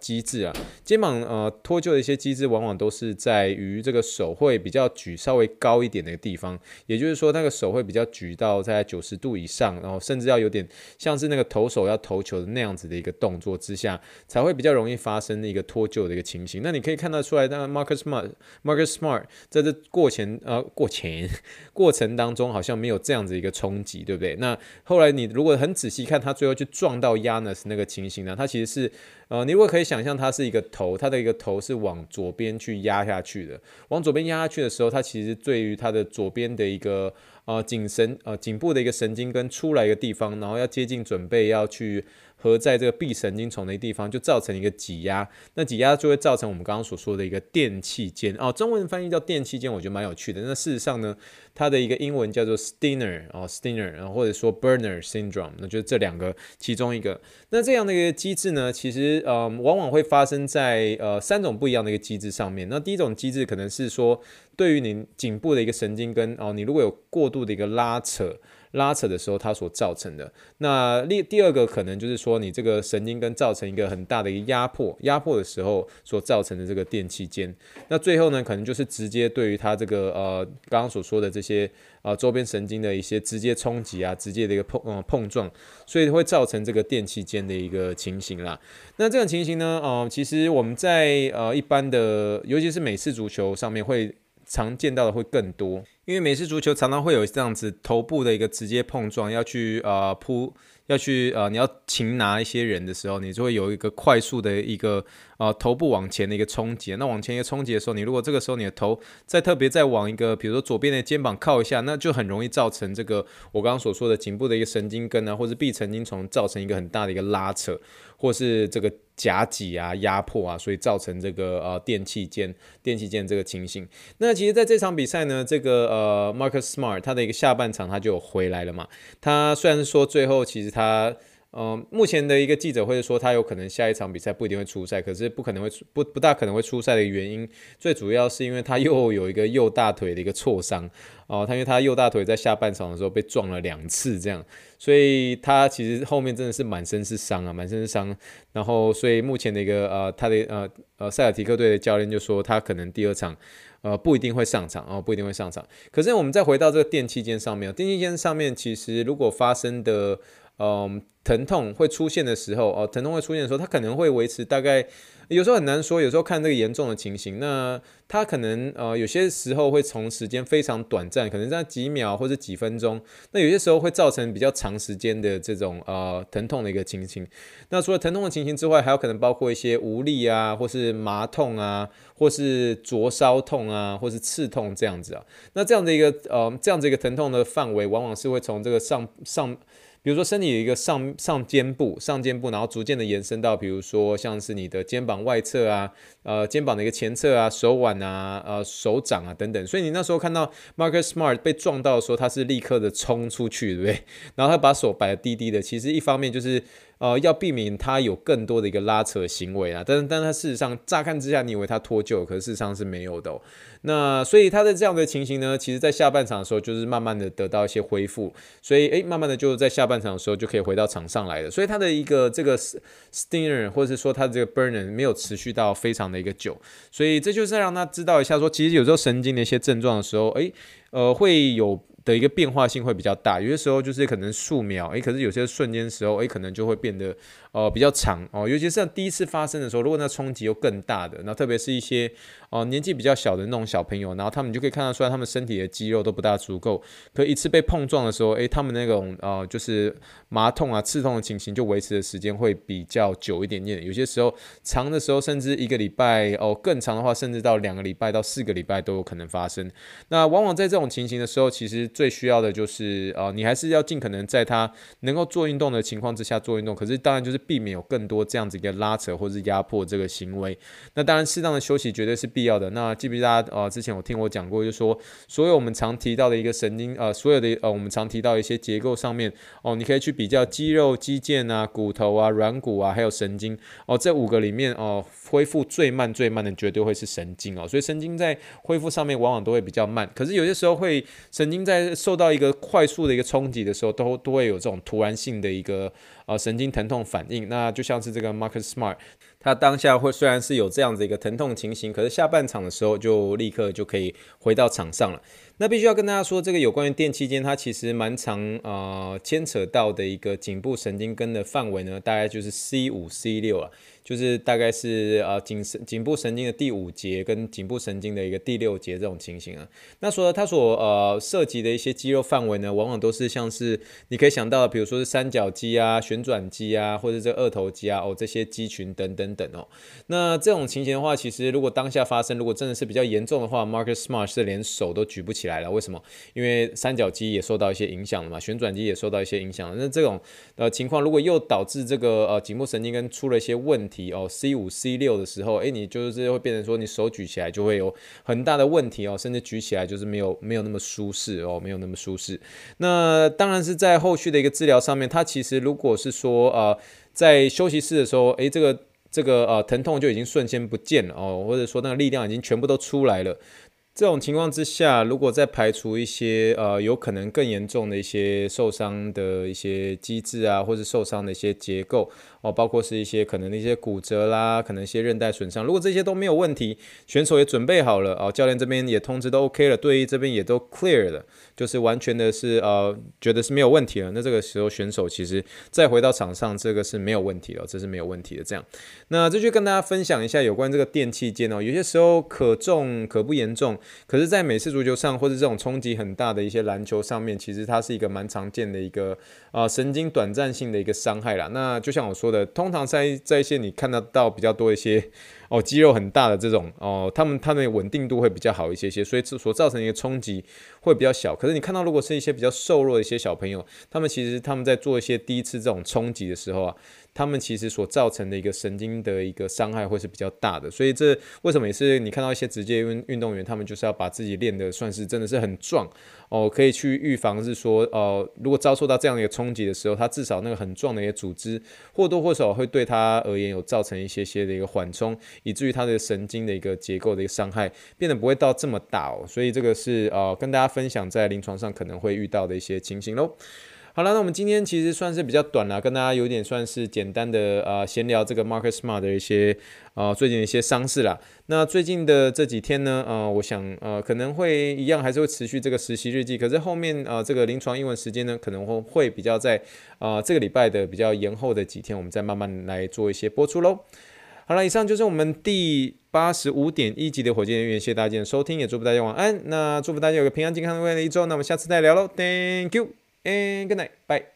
机制啊，肩膀脱臼的一些机制往往都是在于这个手会比较举稍微高一点的地方，也就是说那个手会比较举到在90度以上，然后甚至要有点像是那个投手要投球的那样子的一个动作之下，才会比较容易发生一个脱臼的一个情形。那你可以看得出来，那 Marcus Smart 在这过程当中好像没有这样子一个冲击，对不对？那后来你如果很仔细看他最后去撞到 Giannis 那个情形呢，他其实是你如果可以想象，他的一个头是往左边去压下去的，往左边压下去的时候，他其实对于他的左边的一个颈部的一个神经根出来一个地方，然后要接近准备要去合在这个臂神经丛的地方，就造成一个挤压，那挤压就会造成我们刚刚所说的一个电气肩中文翻译叫电气肩，我觉得蛮有趣的。那事实上呢，它的一个英文叫做 Stinger， 或者说 Burner Syndrome， 那就是这两个其中一个。那这样的一个机制呢，其实往往会发生在三种不一样的一个机制上面。那第一种机制可能是说，对于你颈部的一个神经根你如果有过度的一个拉扯的时候，它所造成的。那第二个可能就是说，你这个神经根造成一个很大的一个压迫的时候所造成的这个电气肩。那最后呢，可能就是直接对于它这个刚刚所说的这些周边神经的一些直接冲击啊，直接的一个碰撞，所以会造成这个电气肩的一个情形啦。那这种情形呢，其实我们在一般的，尤其是美式足球上面会常见到的会更多，因为美式足球常常会有这样子头部的一个直接碰撞，要去你要擒拿一些人的时候，你就会有一个快速的一个头部往前的一个冲击。那往前一个冲击的时候，你如果这个时候你的头特别往一个比如说左边的肩膀靠一下，那就很容易造成这个我刚刚所说的颈部的一个神经根啊，或是臂神经丛造成一个很大的一个拉扯，或是这个夹挤啊、压迫啊，所以造成这个电气肩这个情形。那其实在这场比赛呢，这个Marcus Smart 他的一个下半场他就有回来了嘛。他虽然说最后其实他目前的一个记者会说他有可能下一场比赛不一定会出赛，可是不大可能会出赛的原因，最主要是因为他又有一个右大腿的一个挫伤哦，因为他右大腿在下半场的时候被撞了2次这样，所以他其实后面真的是满身是伤啊，满身是伤。然后所以目前的一个他的塞尔提克队的教练就说他可能第2场不一定会上场哦，不一定会上场。可是我们再回到这个电气肩上面，电气肩上面其实如果发生的疼痛会出现的时候哦，疼痛会出现的时候，它可能会维持大概，有时候很难说，有时候看这个严重的情形。那它可能有些时候会从时间非常短暂，可能在几秒或者几分钟，那有些时候会造成比较长时间的这种疼痛的一个情形。那除了疼痛的情形之外，还有可能包括一些无力啊，或是麻痛啊，或是灼烧痛啊，或是刺痛这样子啊。那这样的一个疼痛的范围，往往是会从这个比如说身体有一个上肩部，然后逐渐的延伸到，比如说像是你的肩膀外侧啊，肩膀的一个前侧啊，手腕啊，手掌啊等等。所以你那时候看到 Marcus Smart 被撞到的时候，他是立刻的冲出去，对不对？然后他把手摆得低低的，其实一方面就是要避免他有更多的一个拉扯行为啊，但他事实上乍看之下你以为他脱臼，可是事实上是没有的哦。那所以他在这样的情形呢，其实在下半场的时候就是慢慢的得到一些恢复，所以慢慢的就在下半场的时候就可以回到场上来了。所以他的一个这个 Stinger 或者说他这个 Burner 没有持续到非常的一个久，所以这就是让他知道一下说，其实有时候神经的一些症状的时候会有的一个变化性会比较大，有些时候就是可能数秒，可是有些瞬间时候，可能就会变得比较长哦，尤其是像第一次发生的时候，如果那冲击又更大的，然后特别是一些年纪比较小的那种小朋友，然后他们就可以看得出来，他们身体的肌肉都不大足够，可一次被碰撞的时候，他们那种就是麻痛啊、刺痛的情形就维持的时间会比较久一点点，有些时候长的时候甚至1个礼拜哦，更长的话甚至到2个礼拜到4个礼拜都有可能发生。那往往在这种情形的时候，其实最需要的就是你还是要尽可能在他能够做运动的情况之下做运动，可是当然就是避免有更多这样子一个拉扯或是压迫这个行为。那当然适当的休息绝对是必要的。那记不记得大家之前有听我讲过，就是说所有我们常提到的一个神经所有的我们常提到一些结构上面哦，你可以去比较肌肉、肌腱啊、骨头啊、软骨啊，还有神经哦，这5个里面哦，恢复最慢的绝对会是神经哦，所以神经在恢复上面往往都会比较慢，可是有些时候会神经在受到一个快速的一个冲击的时候，都会有这种突然性的一个神经疼痛反应。那就像是这个 Marcus Smart， 他当下会虽然是有这样子一个疼痛情形，可是下半场的时候就立刻就可以回到场上了。那必须要跟大家说，这个有关于电气肩，它其实蛮常牵扯到的一个颈部神经根的范围呢，大概就是 C5、C6 啊，就是大概是颈部神经的第5节跟颈部神经的一个第6节这种情形啊。那说它所涉及的一些肌肉范围呢，往往都是像是你可以想到的，比如说是三角肌啊、旋转肌啊，或者这二头肌啊哦，这些肌群等哦。那这种情形的话，其实如果当下发生，如果真的是比较严重的话 ，Marcus Smart 是连手都举不起来了，为什么？因为三角肌也受到一些影响了嘛，旋转肌也受到一些影响了。那这种情况，如果又导致这个颈部神经根出了一些问题哦 ，C5、C6 的时候，你就是会变成说你手举起来就会有很大的问题哦，甚至举起来就是没有那么舒适哦，没有那么舒适。那当然是在后续的一个治疗上面，它其实如果是说在休息室的时候，这个疼痛就已经瞬间不见了哦，或者说那个力量已经全部都出来了。这种情况之下，如果再排除一些有可能更严重的一些受伤的一些机制啊，或是受伤的一些结构哦，包括是一些可能的一些骨折啦，可能一些韧带损伤，如果这些都没有问题，选手也准备好了哦，教练这边也通知都 OK 了，队医这边也都 clear 了，就是完全的是觉得是没有问题了。那这个时候选手其实再回到场上，这个是没有问题了，这是没有问题的。这样，那这就跟大家分享一下有关这个电气肩哦，有些时候可重可不严重。可是在美式足球上，或是这种冲击很大的一些篮球上面，其实它是一个蛮常见的一个神经短暂性的一个伤害啦。那就像我说的，通常在一些你看得到比较多一些哦肌肉很大的这种哦，他们的稳定度会比较好一些些，所以所造成一个冲击会比较小。可是你看到如果是一些比较瘦弱的一些小朋友，他们在做一些第一次这种冲击的时候啊，他们其实所造成的一个神经的一个伤害会是比较大的。所以这为什么也是你看到一些职业运动员，他们就是要把自己练得算是真的是很壮哦，可以去预防是说如果遭受到这样的一个冲击的时候，他至少那个很壮的一个组织或多或少会对他而言有造成一些些的一个缓冲，以至于他的神经的一个结构的一个伤害变得不会到这么大哦。所以这个是跟大家分享在临床上可能会遇到的一些情形咯。好了，那我们今天其实算是比较短啦，跟大家有点算是简单的闲聊这个 Marcus Smart 的一些最近的一些伤势啦。那最近的这几天呢，我想可能会一样还是会持续这个实习日记，可是后面这个临床英文时间呢，可能会比较在这个礼拜的比较延后的几天，我们再慢慢来做一些播出咯。好了，以上就是我们第85.1集的火箭人员，谢谢大家的收听，也祝福大家晚安，那祝福大家有个平安健康的未来一周，那我们下次再聊咯。 Thank you and good night, bye.